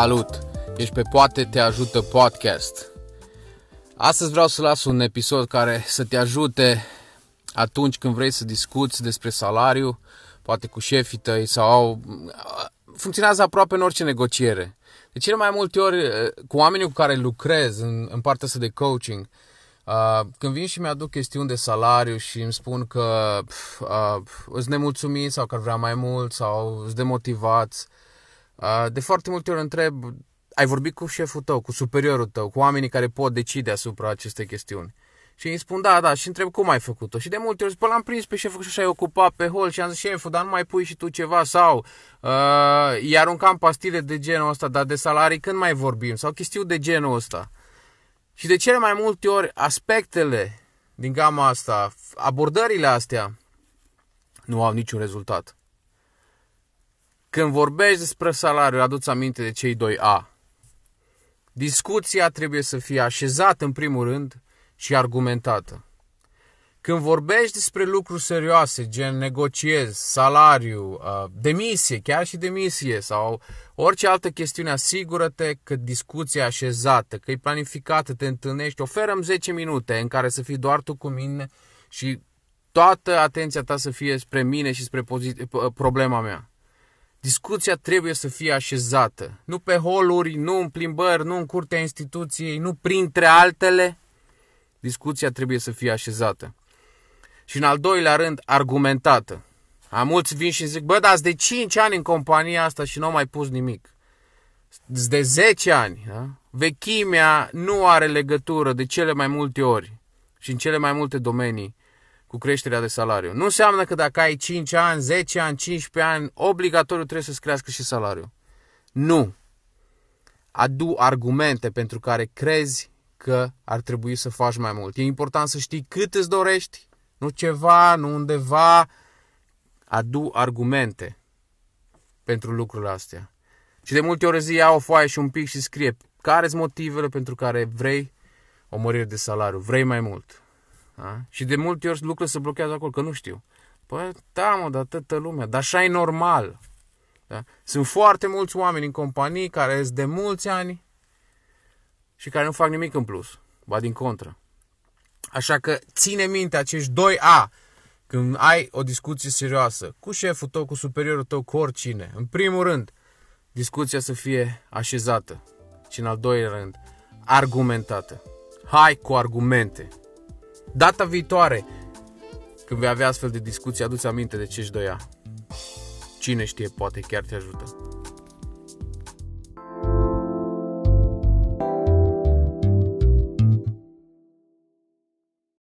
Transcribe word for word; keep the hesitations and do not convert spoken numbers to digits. Salut! Ești pe Poate Te Ajută Podcast. Astăzi vreau să las un episod care să te ajute atunci când vrei să discuți despre salariu, poate cu șefii tăi sau... Funcționează aproape în orice negociere. De cele mai multe ori, cu oamenii cu care lucrez în, în partea asta de coaching, uh, când vin și mi-aduc chestiuni de salariu și îmi spun că uh, îți nemulțumit sau că ar vrea mai mult sau îți demotivați, de foarte multe ori întreb, ai vorbit cu șeful tău, cu superiorul tău, cu oamenii care pot decide asupra acestei chestiuni? Și îi spun, da, da, și întreb cum ai făcut-o. Și de multe ori, bă, l-am prins pe șeful și-a ocupat pe hol și am zis, șeful, dar nu mai pui și tu ceva? Sau uh, îi aruncam pastile de genul ăsta, dar de salarii când mai vorbim? Sau chestiuni de genul ăsta. Și de cele mai multe ori, aspectele din gama asta, abordările astea, nu au niciun rezultat. Când vorbești despre salariu, aduți aminte de cei doi A. Discuția trebuie să fie așezată în primul rând și argumentată. Când vorbești despre lucruri serioase, gen negociezi, salariu, demisie, chiar și demisie sau orice altă chestiune, asigură-te că discuția e așezată, că e planificată, te întâlnești, oferă-mi zece minute în care să fii doar tu cu mine și toată atenția ta să fie spre mine și spre pozit- problema mea. Discuția trebuie să fie așezată, nu pe holuri, nu în plimbări, nu în curtea instituției, nu printre altele. Discuția trebuie să fie așezată. Și în al doilea rând, argumentată. Am mulți vin și zic, bă, dar de cinci ani în compania asta și n-au mai pus nimic. De zece ani, da? Vechimea nu are legătură de cele mai multe ori și în cele mai multe domenii cu creșterea de salariu. Nu înseamnă că dacă ai cinci ani, zece ani, cincisprezece ani, obligatoriu trebuie să-ți crească și salariul. Nu. Adu argumente pentru care crezi că ar trebui să faci mai mult. E important să știi cât îți dorești, nu ceva, nu undeva. Adu argumente pentru lucrurile astea. Și de multe ori zi ia o foaie și un pic și scrie care-s motivele pentru care vrei o mărire de salariu, vrei mai mult. Da? Și de multe ori lucrurile se blochează acolo, că nu știu. Păi, da, mă, dar tătă lumea, dar așa e normal. Da? Sunt foarte mulți oameni în companii care sunt de mulți ani și care nu fac nimic în plus, ba din contră. Așa că ține minte acești doi A când ai o discuție serioasă cu șeful tău, cu superiorul tău, cu oricine. În primul rând, discuția să fie așezată și în al doilea rând, argumentată. Hai cu argumente! Data viitoare, când vei avea astfel de discuții, aduți aminte de ce-și doia. Cine știe, poate chiar te ajută.